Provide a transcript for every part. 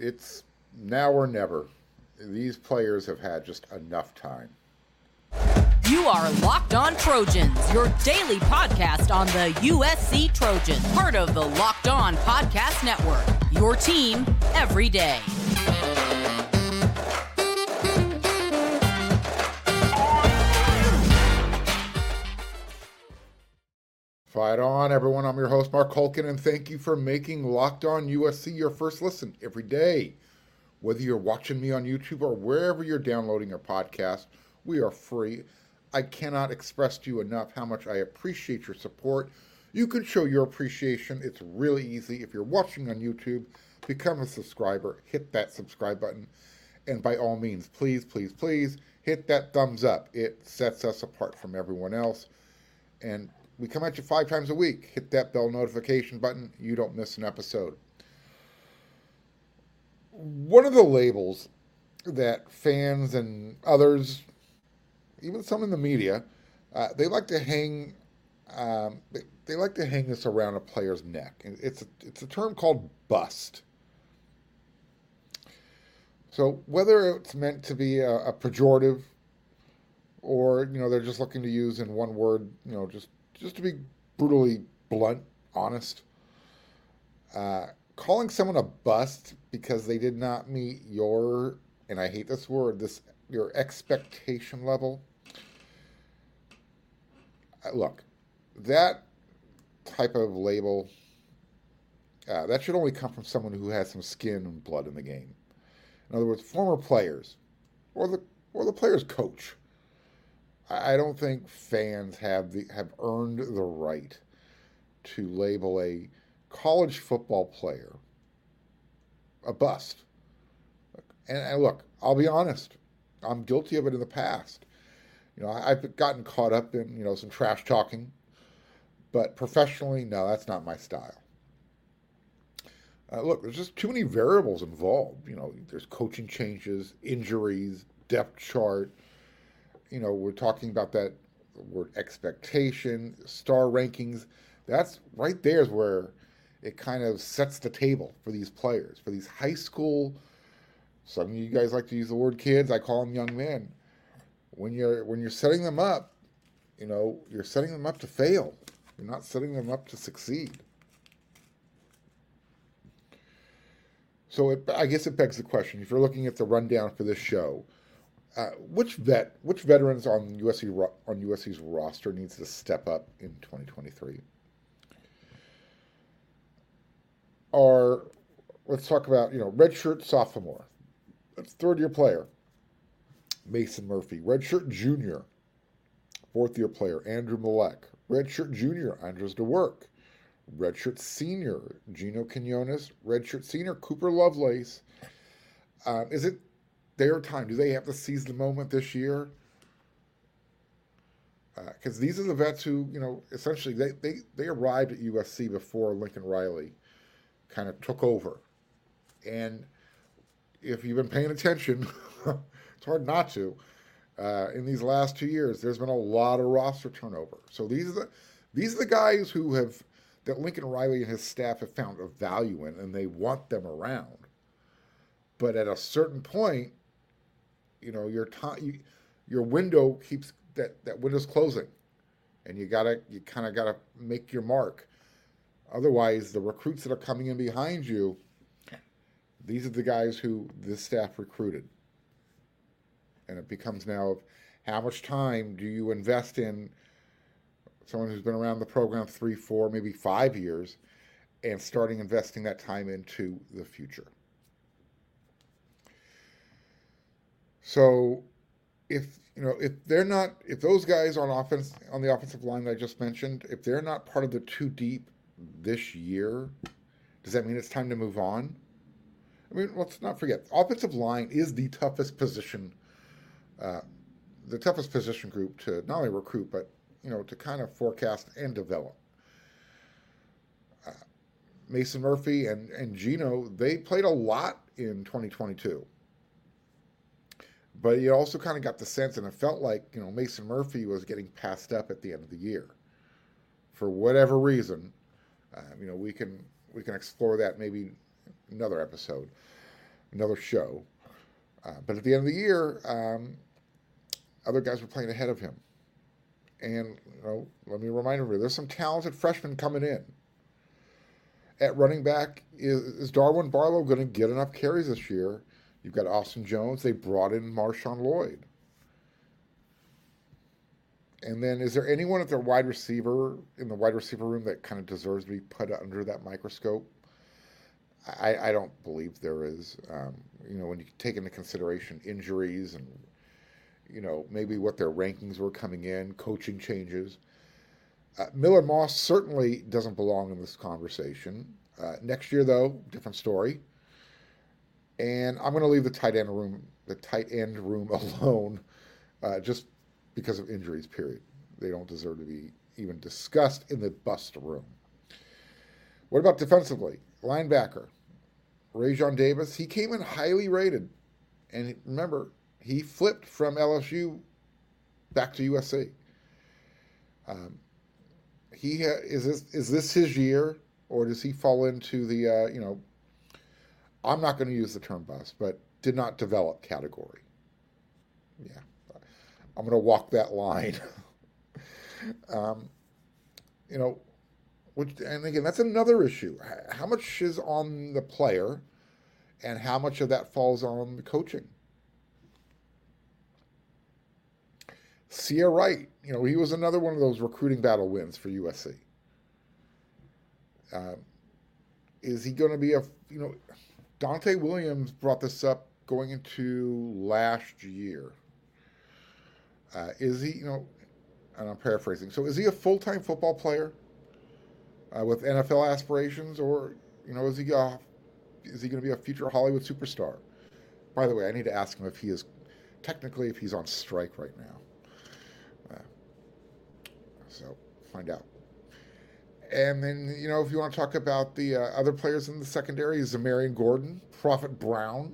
It's now or never. These players have had just enough time. You are Locked On Trojans, your daily podcast on the USC Trojans, part of the Locked On Podcast Network, your team every day. Fight on, everyone. I'm your host, Mark Holkin, and thank you for making Locked On USC your first listen every day. Whether you're watching me on YouTube or wherever you're downloading your podcast, we are free. I cannot express to you enough how much I appreciate your support. You can show your appreciation. It's really easy. If you're watching on YouTube, become a subscriber. Hit that subscribe button. And by all means, please, please, please hit that thumbs up. It sets us apart from everyone else. And we come at you 5 times a week. Hit that bell notification button. You don't miss an episode. One of the labels that fans and others, even some in the media, they like to hang this around a player's neck. And it's a term called bust. So whether it's meant to be a pejorative, or they're just looking to use in one word, just to be brutally blunt, honest, calling someone a bust because they did not meet your, and I hate this word, your expectation level. Look, that type of label, that should only come from someone who has some skin and blood in the game. In other words, former players or the player's coach. I don't think fans have earned the right to label a college football player a bust. And look, I'll be honest. I'm guilty of it in the past. I've gotten caught up in, some trash talking, but professionally, no, that's not my style. Look, there's just too many variables involved. There's coaching changes, injuries, depth chart. We're talking about that word expectation, star rankings. That's right there is where it kind of sets the table for these players, for these high school. Some of you guys like to use the word kids. I call them young men. When you're setting them up, you're setting them up to fail. You're not setting them up to succeed. So I guess it begs the question, if you're looking at the rundown for this show, which veterans on USC's roster needs to step up in 2023? Let's talk about, redshirt sophomore. That's third-year player, Mason Murphy. Redshirt junior, fourth-year player, Andrew Malek. Redshirt junior, Andres DeWerke. Redshirt senior, Gino Quinones. Redshirt senior, Cooper Lovelace. Is it their time? Do they have to seize the moment this year? Because these are the vets who, essentially they arrived at USC before Lincoln Riley kind of took over. And if you've been paying attention, it's hard not to. In these last 2 years, there's been a lot of roster turnover. So these are the guys that Lincoln Riley and his staff have found a value in, and they want them around. But at a certain point, your window keeps that window's closing, and you kind of gotta make your mark. Otherwise, the recruits that are coming in behind you, these are the guys who this staff recruited. And it becomes now of how much time do you invest in someone who's been around the program 3, 4, maybe 5 years, and starting investing that time into the future. So if those guys on the offensive line that I just mentioned, if they're not part of the too deep this year, does that mean it's time to move on? I mean, let's not forget, offensive line is the toughest position group to not only recruit, but, to kind of forecast and develop. Mason Murphy and Gino, they played a lot in 2022. But you also kind of got the sense, and it felt like, Mason Murphy was getting passed up at the end of the year. For whatever reason, we can explore that maybe another episode. another show. But at the end of the year, other guys were playing ahead of him. And, you know, let me remind everybody, there's some talented freshmen coming in. At running back, is Darwin Barlow going to get enough carries this year? You've got Austin Jones. They brought in Marshawn Lloyd. And then is there anyone at their wide receiver, in the wide receiver room, that kind of deserves to be put under that microscope? I don't believe there is. You know, when you take into consideration injuries and, you know, maybe what their rankings were coming in, coaching changes. Miller Moss certainly doesn't belong in this conversation. Next year, though, different story. And I'm going to leave the tight end room alone, just because of injuries, period. They don't deserve to be even discussed in the bust room. What about defensively? Linebacker, Raesjon Davis, he came in highly rated. And remember, he flipped from LSU back to USC. Is this his year, or does he fall into the, you know, I'm not going to use the term bust, but did not develop category? Yeah. I'm going to walk that line. You know, which, and again, that's another issue. How much is on the player, and how much of that falls on the coaching? Sia Wright, you know, he was another one of those recruiting battle wins for USC. Is he going to be a, you know, Dante Williams brought this up going into last year. Is he, you know, and I'm paraphrasing, so is he a full-time football player with NFL aspirations, or, you know, is he going to be a future Hollywood superstar? By the way, I need to ask him if he is, technically, if he's on strike right now. So, find out. And then, you know, if you want to talk about the other players in the secondary, Zamarian Gordon, Prophet Brown,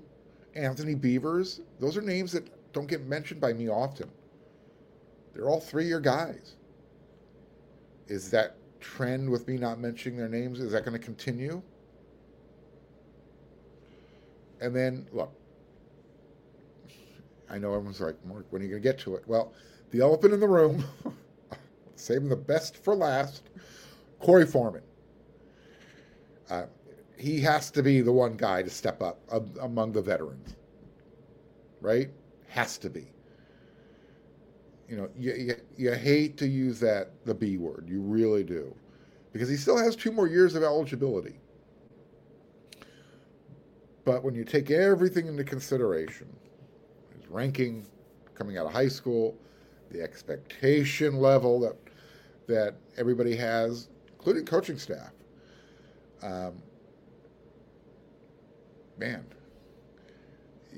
Anthony Beavers, those are names that don't get mentioned by me often. They're all three-year guys. Is that trend with me not mentioning their names, is that going to continue? And then, look, I know everyone's like, Mark, when are you going to get to it? Well, the elephant in the room, saving the best for last, Corey Foreman. He has to be the one guy to step up among the veterans, right? Has to be. You know, you hate to use that, the B word. You really do. Because he still has 2 more years of eligibility. But when you take everything into consideration, his ranking coming out of high school, the expectation level that everybody has, including coaching staff, man,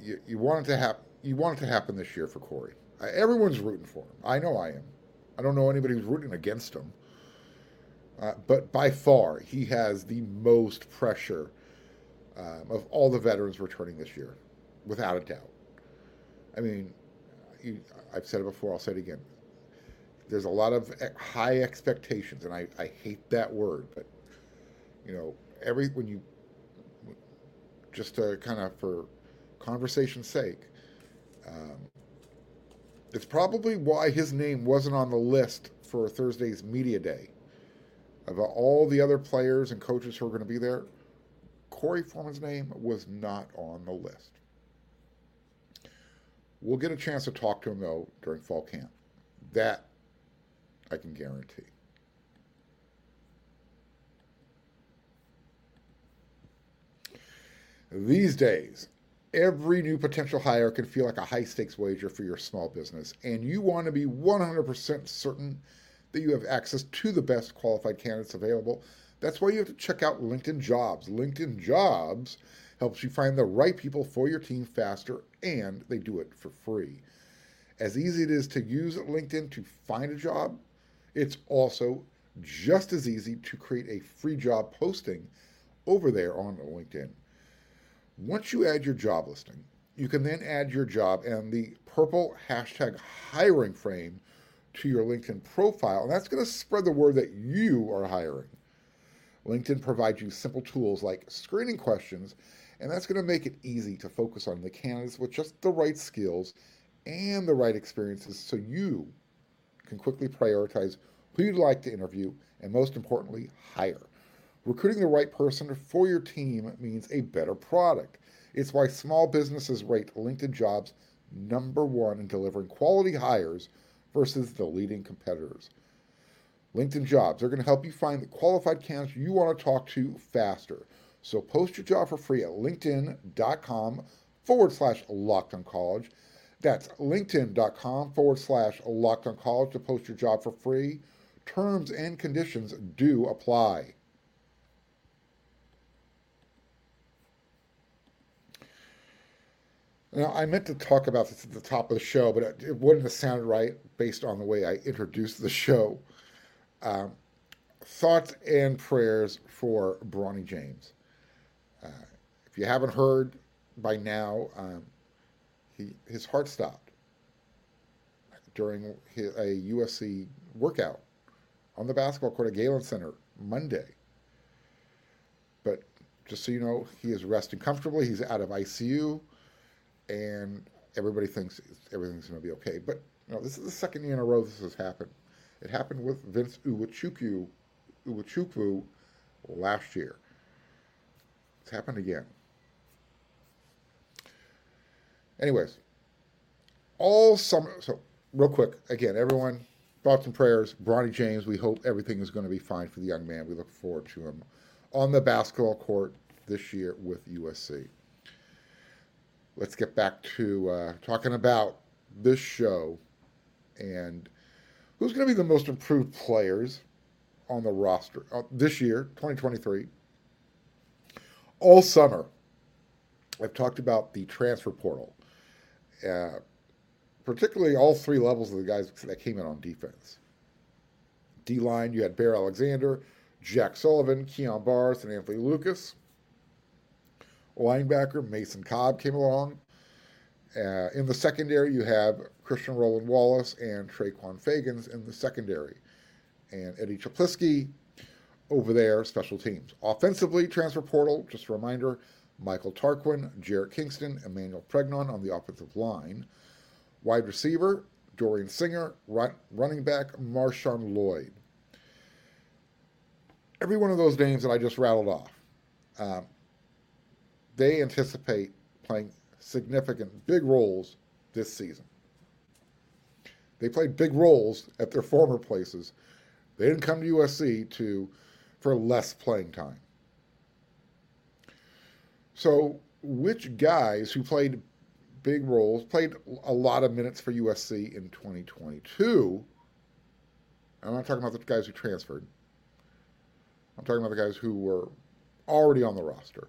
you want it to happen this year for Corey. Everyone's rooting for him. I know I am. I don't know anybody who's rooting against him. But by far, he has the most pressure of all the veterans returning this year, without a doubt. I mean, I've said it before, I'll say it again. There's a lot of high expectations, and I hate that word, but, you know, just to kind of, for conversation's sake, it's probably why his name wasn't on the list for Thursday's media day. Of all the other players and coaches who are going to be there, Corey Foreman's name was not on the list. We'll get a chance to talk to him, though, during fall camp. That I can guarantee. These days, every new potential hire can feel like a high-stakes wager for your small business, and you want to be 100% certain that you have access to the best qualified candidates available. That's why you have to check out LinkedIn Jobs. LinkedIn Jobs helps you find the right people for your team faster, and they do it for free. As easy it is to use LinkedIn to find a job, it's also just as easy to create a free job posting over there on LinkedIn. Once you add your job listing, you can then add your job and the purple hashtag hiring frame to your LinkedIn profile, and that's going to spread the word that you are hiring. LinkedIn provides you simple tools like screening questions And that's going to make it easy to focus on the candidates with just the right skills and the right experiences so you can quickly prioritize who you'd like to interview and, most importantly, hire. Recruiting the right person for your team means a better product. It's why small businesses rate LinkedIn Jobs number one in delivering quality hires versus the leading competitors. LinkedIn Jobs are going to help you find the qualified candidates you want to talk to faster. So post your job for free at linkedin.com/LockedOnCollege. That's linkedin.com/LockedOnCollege to post your job for free. Terms and conditions do apply. Now, I meant to talk about this at the top of the show, but it wouldn't have sounded right based on the way I introduced the show. Thoughts and prayers for Bronny James. If you haven't heard by now, his heart stopped during a USC workout on the basketball court at Galen Center Monday. But just so you know, he is resting comfortably. He's out of ICU. And everybody thinks everything's going to be okay. But no, this is the second year in a row this has happened. It happened with Vince Uwachukwu last year. It's happened again. Anyways, all summer. So real quick, again, everyone, thoughts and prayers. Bronny James, we hope everything is going to be fine for the young man. We look forward to him on the basketball court this year with USC. Let's get back to talking about this show and who's going to be the most improved players on the roster this year, 2023. All summer, I've talked about the transfer portal, particularly all three levels of the guys that came in on defense. D-line, you had Bear Alexander, Jack Sullivan, Keon Barnes, and Anthony Lucas. Linebacker Mason Cobb came along. In the secondary, you have Christian Roland Wallace and Traquan Fagans in the secondary. And Eddie Czaplisky over there, special teams. Offensively, transfer portal, just a reminder, Michael Tarquin, Jarrett Kingston, Emmanuel Pregnon on the offensive line. Wide receiver, Dorian Singer, running back, Marshawn Lloyd. Every one of those names that I just rattled off. They anticipate playing significant big roles this season. They played big roles at their former places. They didn't come to USC for less playing time. So which guys who played big roles, played a lot of minutes for USC in 2022, I'm not talking about the guys who transferred. I'm talking about the guys who were already on the roster.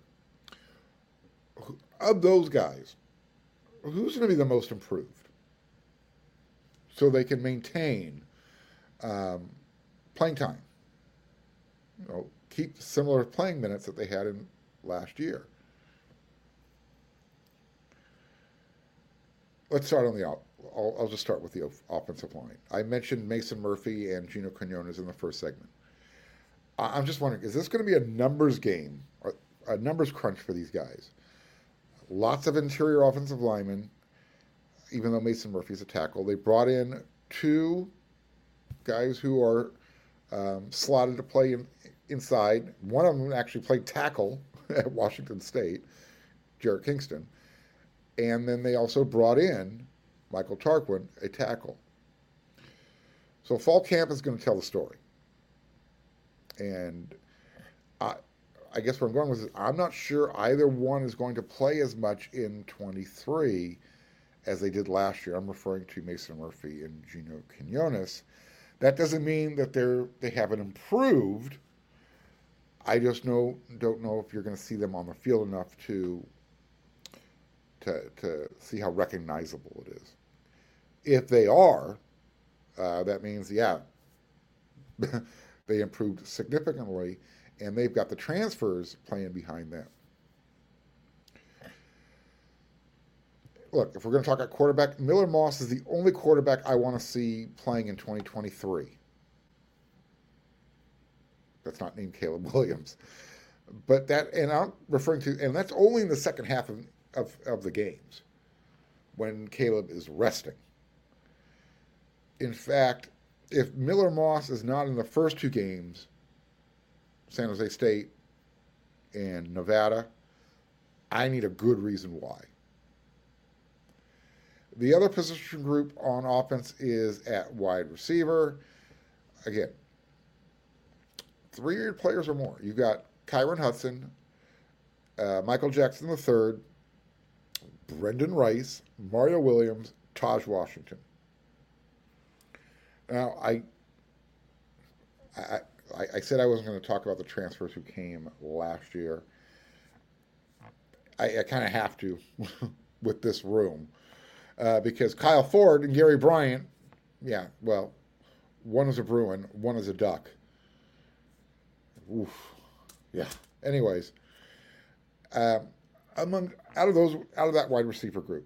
Of those guys, who's going to be the most improved so they can maintain playing time? You know, keep similar playing minutes that they had in last year. Let's start on the I'll just start with the offensive line. I mentioned Mason Murphy and Gino Quinones in the first segment. I'm just wondering, is this going to be a numbers game, or a numbers crunch for these guys? Lots of interior offensive linemen, even though Mason Murphy's a tackle. They brought in two guys who are slotted to play inside. One of them actually played tackle at Washington State, Jarrett Kingston. And then they also brought in Michael Tarquin, a tackle. So fall camp is going to tell the story. And I guess where I'm going with this, I'm not sure either one is going to play as much in 23 as they did last year. I'm referring to Mason Murphy and Gino Quinones. That doesn't mean that they haven't improved. I just don't know if you're going to see them on the field enough to see how recognizable it is. If they are, that means, yeah, they improved significantly. And they've got the transfers playing behind them. Look, if we're going to talk about quarterback, Miller Moss is the only quarterback I want to see playing in 2023. That's not named Caleb Williams. But that, and I'm referring to, and that's only in the second half of the games when Caleb is resting. In fact, if Miller Moss is not in the first two games, San Jose State and Nevada, I need a good reason why. The other position group on offense is at wide receiver. Again, 3 year players or more. You've got Kyron Hudson, Michael Jackson III, Brendan Rice, Mario Williams, Taj Washington. Now, I said I wasn't going to talk about the transfers who came last year. I kind of have to with this room because Kyle Ford and Gary Bryant, yeah, well, one is a Bruin, one is a Duck. Oof. Yeah. Anyways, out of that wide receiver group,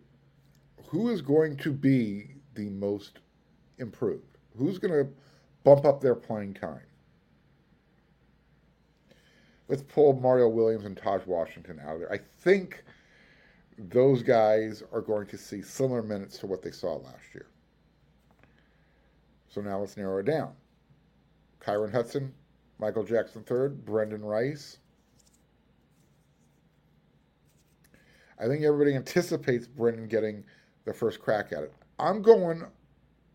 who is going to be the most improved? Who's going to bump up their playing time? Let's pull Mario Williams and Taj Washington out of there. I think those guys are going to see similar minutes to what they saw last year. So now let's narrow it down. Kyron Hudson, Michael Jackson III, Brendan Rice. I think everybody anticipates Brendan getting the first crack at it. I'm going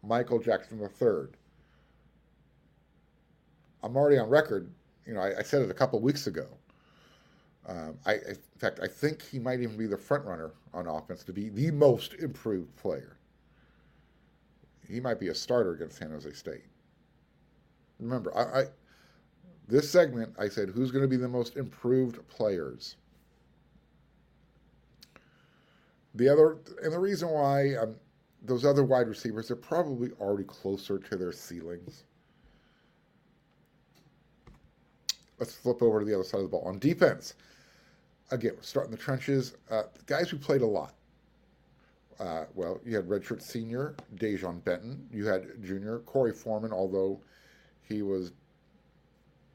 Michael Jackson III. I'm already on record. You know, I said it a couple of weeks ago. In fact, I think he might even be the front runner on offense to be the most improved player. He might be a starter against San Jose State. Remember, this segment, I said, who's going to be the most improved players? The reason why those other wide receivers are probably already closer to their ceilings. Let's flip over to the other side of the ball. On defense, again, we're starting the trenches. The guys who played a lot. You had redshirt senior Dejon Benton. You had junior Corey Foreman, although he was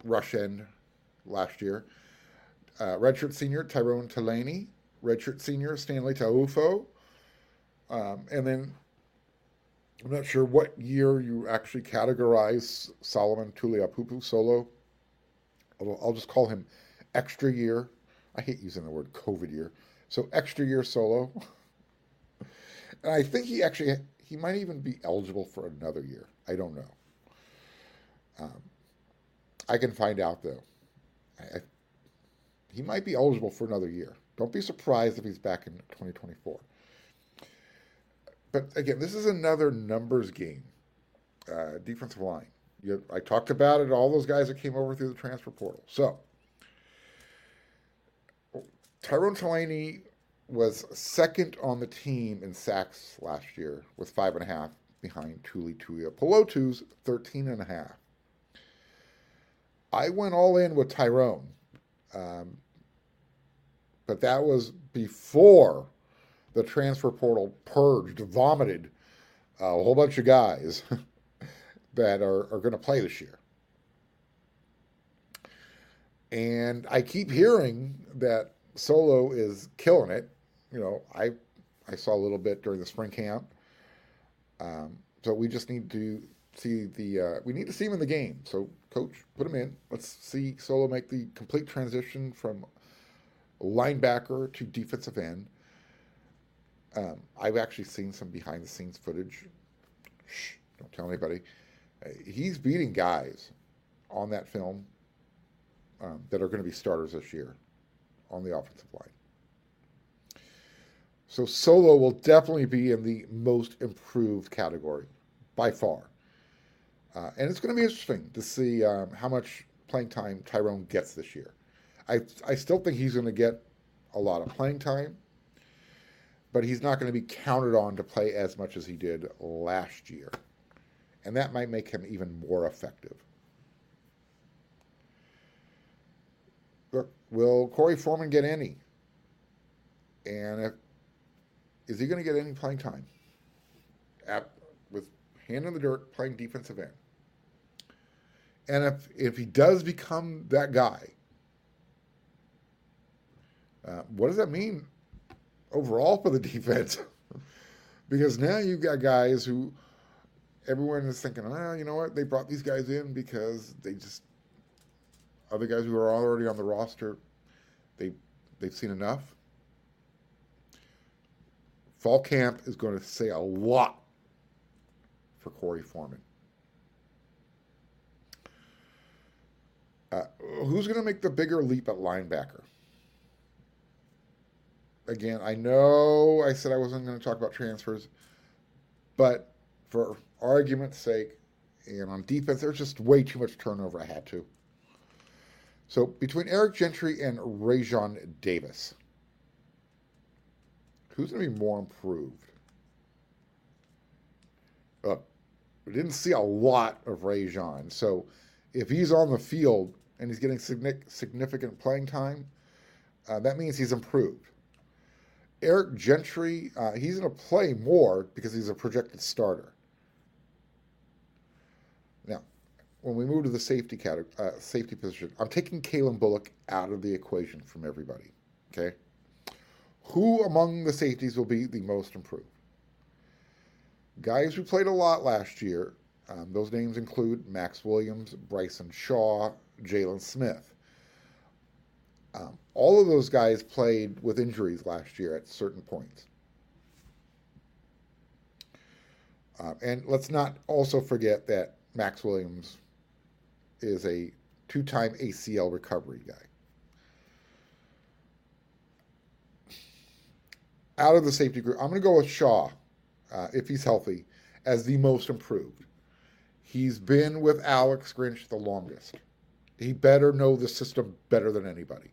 rush end last year. Redshirt senior Tyrone Tulaney. Redshirt senior Stanley Taufo. And then I'm not sure what year you actually categorize Solomon Tuleapupu solo. I'll just call him extra year. I hate using the word COVID year. So extra year solo. And I think he might even be eligible for another year. I don't know. I can find out, though. He might be eligible for another year. Don't be surprised if he's back in 2024. But, again, this is another numbers game. Defensive line. I talked about it, all those guys that came over through the transfer portal. So, Tyrone Tulaney was second on the team in sacks last year with 5.5 behind Tuli Tuiapolotu's 13.5. I went all in with Tyrone, but that was before the transfer portal purged, vomited a whole bunch of guys that are going to play this year. And I keep hearing that Solo is killing it. You know, I saw a little bit during the spring camp. So we just need to see we need to see him in the game. So coach, put him in. Let's see Solo make the complete transition from linebacker to defensive end. I've actually seen some behind the scenes footage. Shh, don't tell anybody. He's beating guys on that film that are going to be starters this year on the offensive line. So Solo will definitely be in the most improved category by far. And it's going to be interesting to see how much playing time Tyrone gets this year. I still think he's going to get a lot of playing time, but he's not going to be counted on to play as much as he did last year. And that might make him even more effective. Look, will Corey Foreman get any? And is he going to get any playing time? With hand in the dirt, playing defensive end. And if he does become that guy, What does that mean overall for the defense? Because now you've got guys who everyone is thinking, oh, you know what, they brought these guys in because they just other guys who are already on the roster, they've seen enough. Fall camp is going to say a lot for Corey Foreman. Who's going to make the bigger leap at linebacker? Again, I know I said I wasn't going to talk about transfers, but for argument's sake, and on defense, there's just way too much turnover I had to. So between Eric Gentry and Raesjon Davis, who's going to be more improved? We didn't see a lot of Raesjon. So if he's on the field and he's getting significant playing time, that means he's improved. Eric Gentry, he's going to play more because he's a projected starter. Now, when we move to the safety position, I'm taking Kalen Bullock out of the equation from everybody, okay? Who among the safeties will be the most improved? Guys who played a lot last year, those names include Max Williams, Bryson Shaw, Jalen Smith. All of those guys played with injuries last year at certain points. And let's not also forget that Max Williams is a two-time ACL recovery guy. Out of the safety group, I'm going to go with Shaw, if he's healthy, as the most improved. He's been with Alex Grinch the longest. He better know the system better than anybody.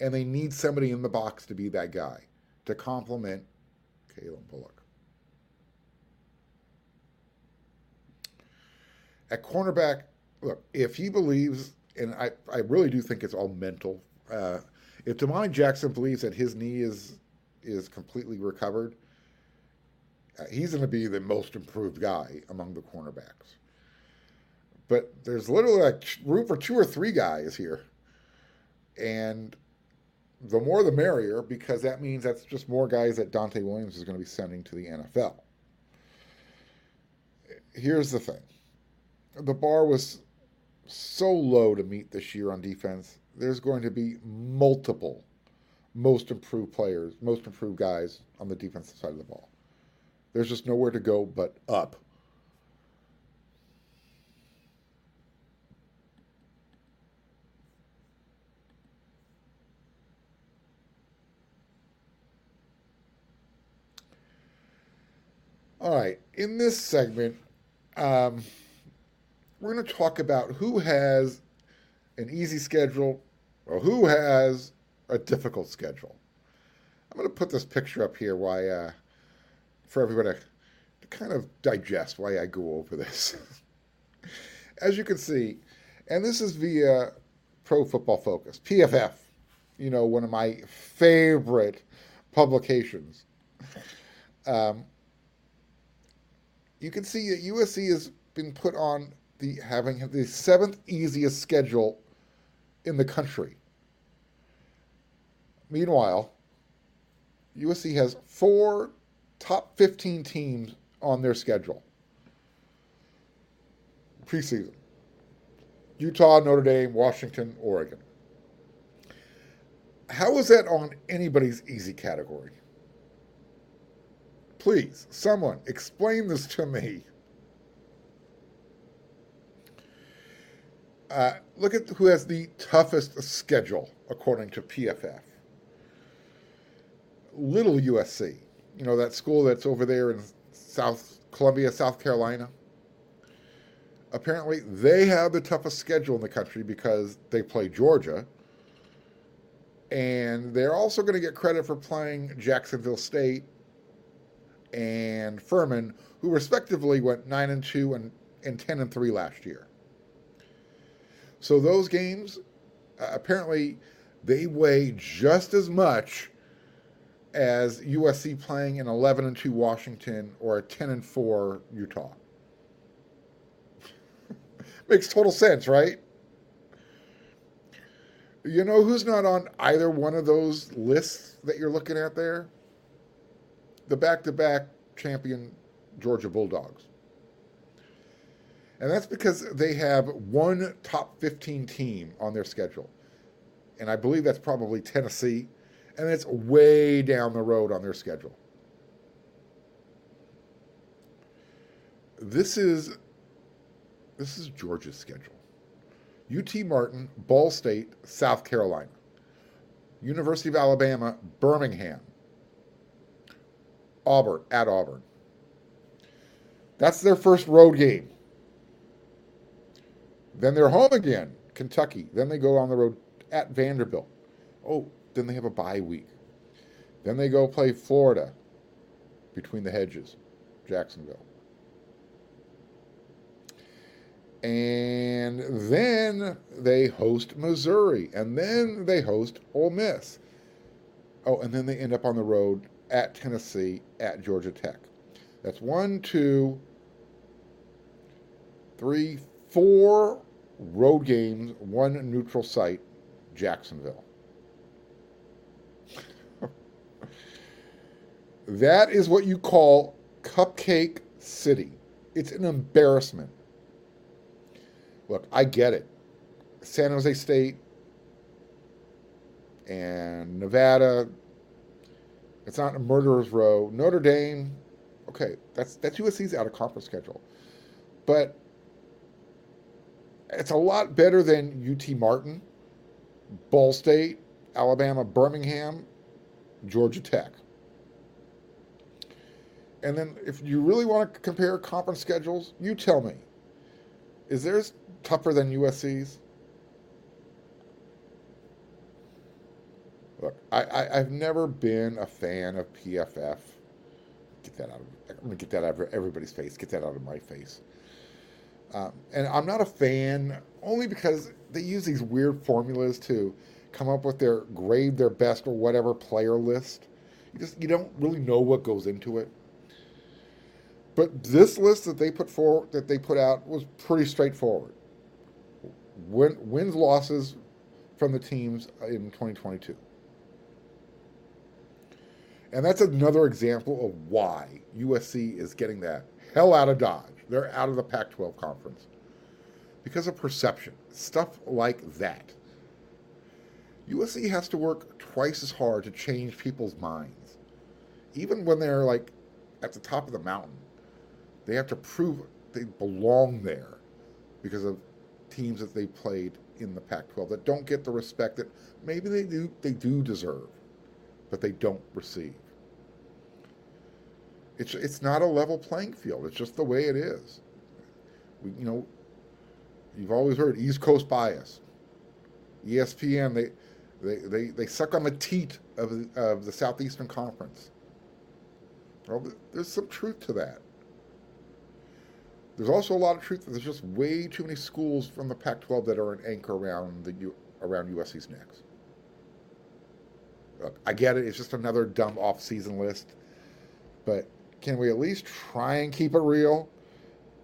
And they need somebody in the box to be that guy, to complement Kalen Bullock. At cornerback, look, if he believes, and I really do think it's all mental, if Damani Jackson believes that his knee is completely recovered, he's going to be the most improved guy among the cornerbacks. But there's literally like room for two or three guys here. And the more the merrier, because that means that's just more guys that Dante Williams is going to be sending to the NFL. Here's the thing. The bar was so low to meet this year on defense. There's going to be multiple most improved players, most improved guys on the defensive side of the ball. There's just nowhere to go but up. All right, in this segment, we're going to talk about who has an easy schedule or who has a difficult schedule. I'm going to put this picture up here for everybody to kind of digest why I go over this. As you can see, and this is via Pro Football Focus, PFF, you know, one of my favorite publications. You can see that USC has been put on having the seventh easiest schedule in the country. Meanwhile, USC has four top 15 teams on their schedule. Preseason. Utah, Notre Dame, Washington, Oregon. How is that on anybody's easy category? Please, someone, explain this to me. Look at who has the toughest schedule, according to PFF. Little USC, you know, that school that's over there in South Carolina. Apparently, they have the toughest schedule in the country because they play Georgia. And they're also going to get credit for playing Jacksonville State and Furman, who respectively went 9-2 and 10-3 last year. So those games, apparently, they weigh just as much as USC playing an 11-2 Washington or a 10-4 Utah. Makes total sense, right? You know who's not on either one of those lists that you're looking at there? The back-to-back champion Georgia Bulldogs. And that's because they have one top 15 team on their schedule. And I believe that's probably Tennessee. And it's way down the road on their schedule. This is Georgia's schedule. UT Martin, Ball State, South Carolina. University of Alabama, Birmingham. Auburn, at Auburn. That's their first road game. Then they're home again, Kentucky. Then they go on the road at Vanderbilt. Oh, then they have a bye week. Then they go play Florida between the hedges, Jacksonville. And then they host Missouri. And then they host Ole Miss. Oh, and then they end up on the road at Tennessee, at Georgia Tech. That's 4 road games, one neutral site, Jacksonville. That is what you call Cupcake City. It's an embarrassment. Look, I get it. San Jose State and Nevada, it's not a murderer's row. Notre Dame, okay, that's USC's out-of-conference schedule. But it's a lot better than UT Martin, Ball State, Alabama, Birmingham, Georgia Tech. And then if you really want to compare conference schedules, you tell me. Is theirs tougher than USC's? Look, I've never been a fan of PFF. I'm going to get that out of everybody's face. Get that out of my face. And I'm not a fan only because they use these weird formulas to come up with their grade, their best, or whatever player list. You don't really know what goes into it. But this list that they put out was pretty straightforward. Wins, losses from the teams in 2022. And that's another example of why USC is getting the hell out of Dodge. They're out of the Pac-12 conference. Because of perception. Stuff like that. USC has to work twice as hard to change people's minds. Even when they're like at the top of the mountain, they have to prove they belong there because of teams that they played in the Pac-12 that don't get the respect that maybe they do deserve, but they don't receive. It's not a level playing field. It's just the way it is. You've always heard East Coast bias. ESPN, they suck on the teat of the Southeastern Conference. Well, there's some truth to that. There's also a lot of truth that there's just way too many schools from the Pac-12 that are an anchor around USC's necks. Look, I get it. It's just another dumb off-season list. But can we at least try and keep it real?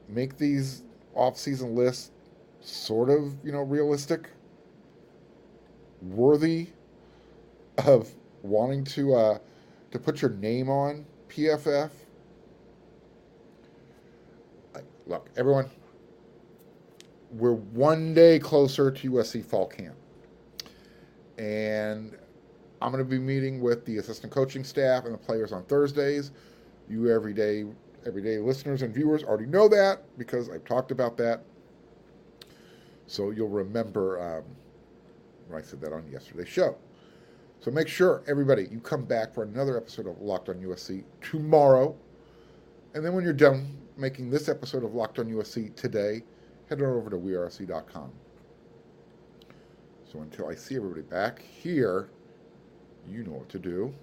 Make these off-season lists sort of, realistic? Worthy of wanting to put your name on PFF? Look, everyone, we're one day closer to USC fall camp. And I'm going to be meeting with the assistant coaching staff and the players on Thursdays. You everyday listeners and viewers already know that because I've talked about that. So you'll remember when I said that on yesterday's show. So make sure, everybody, you come back for another episode of Locked on USC tomorrow. And then when you're done making this episode of Locked on USC today, head on over to WeRSC.com. So until I see everybody back here, you know what to do.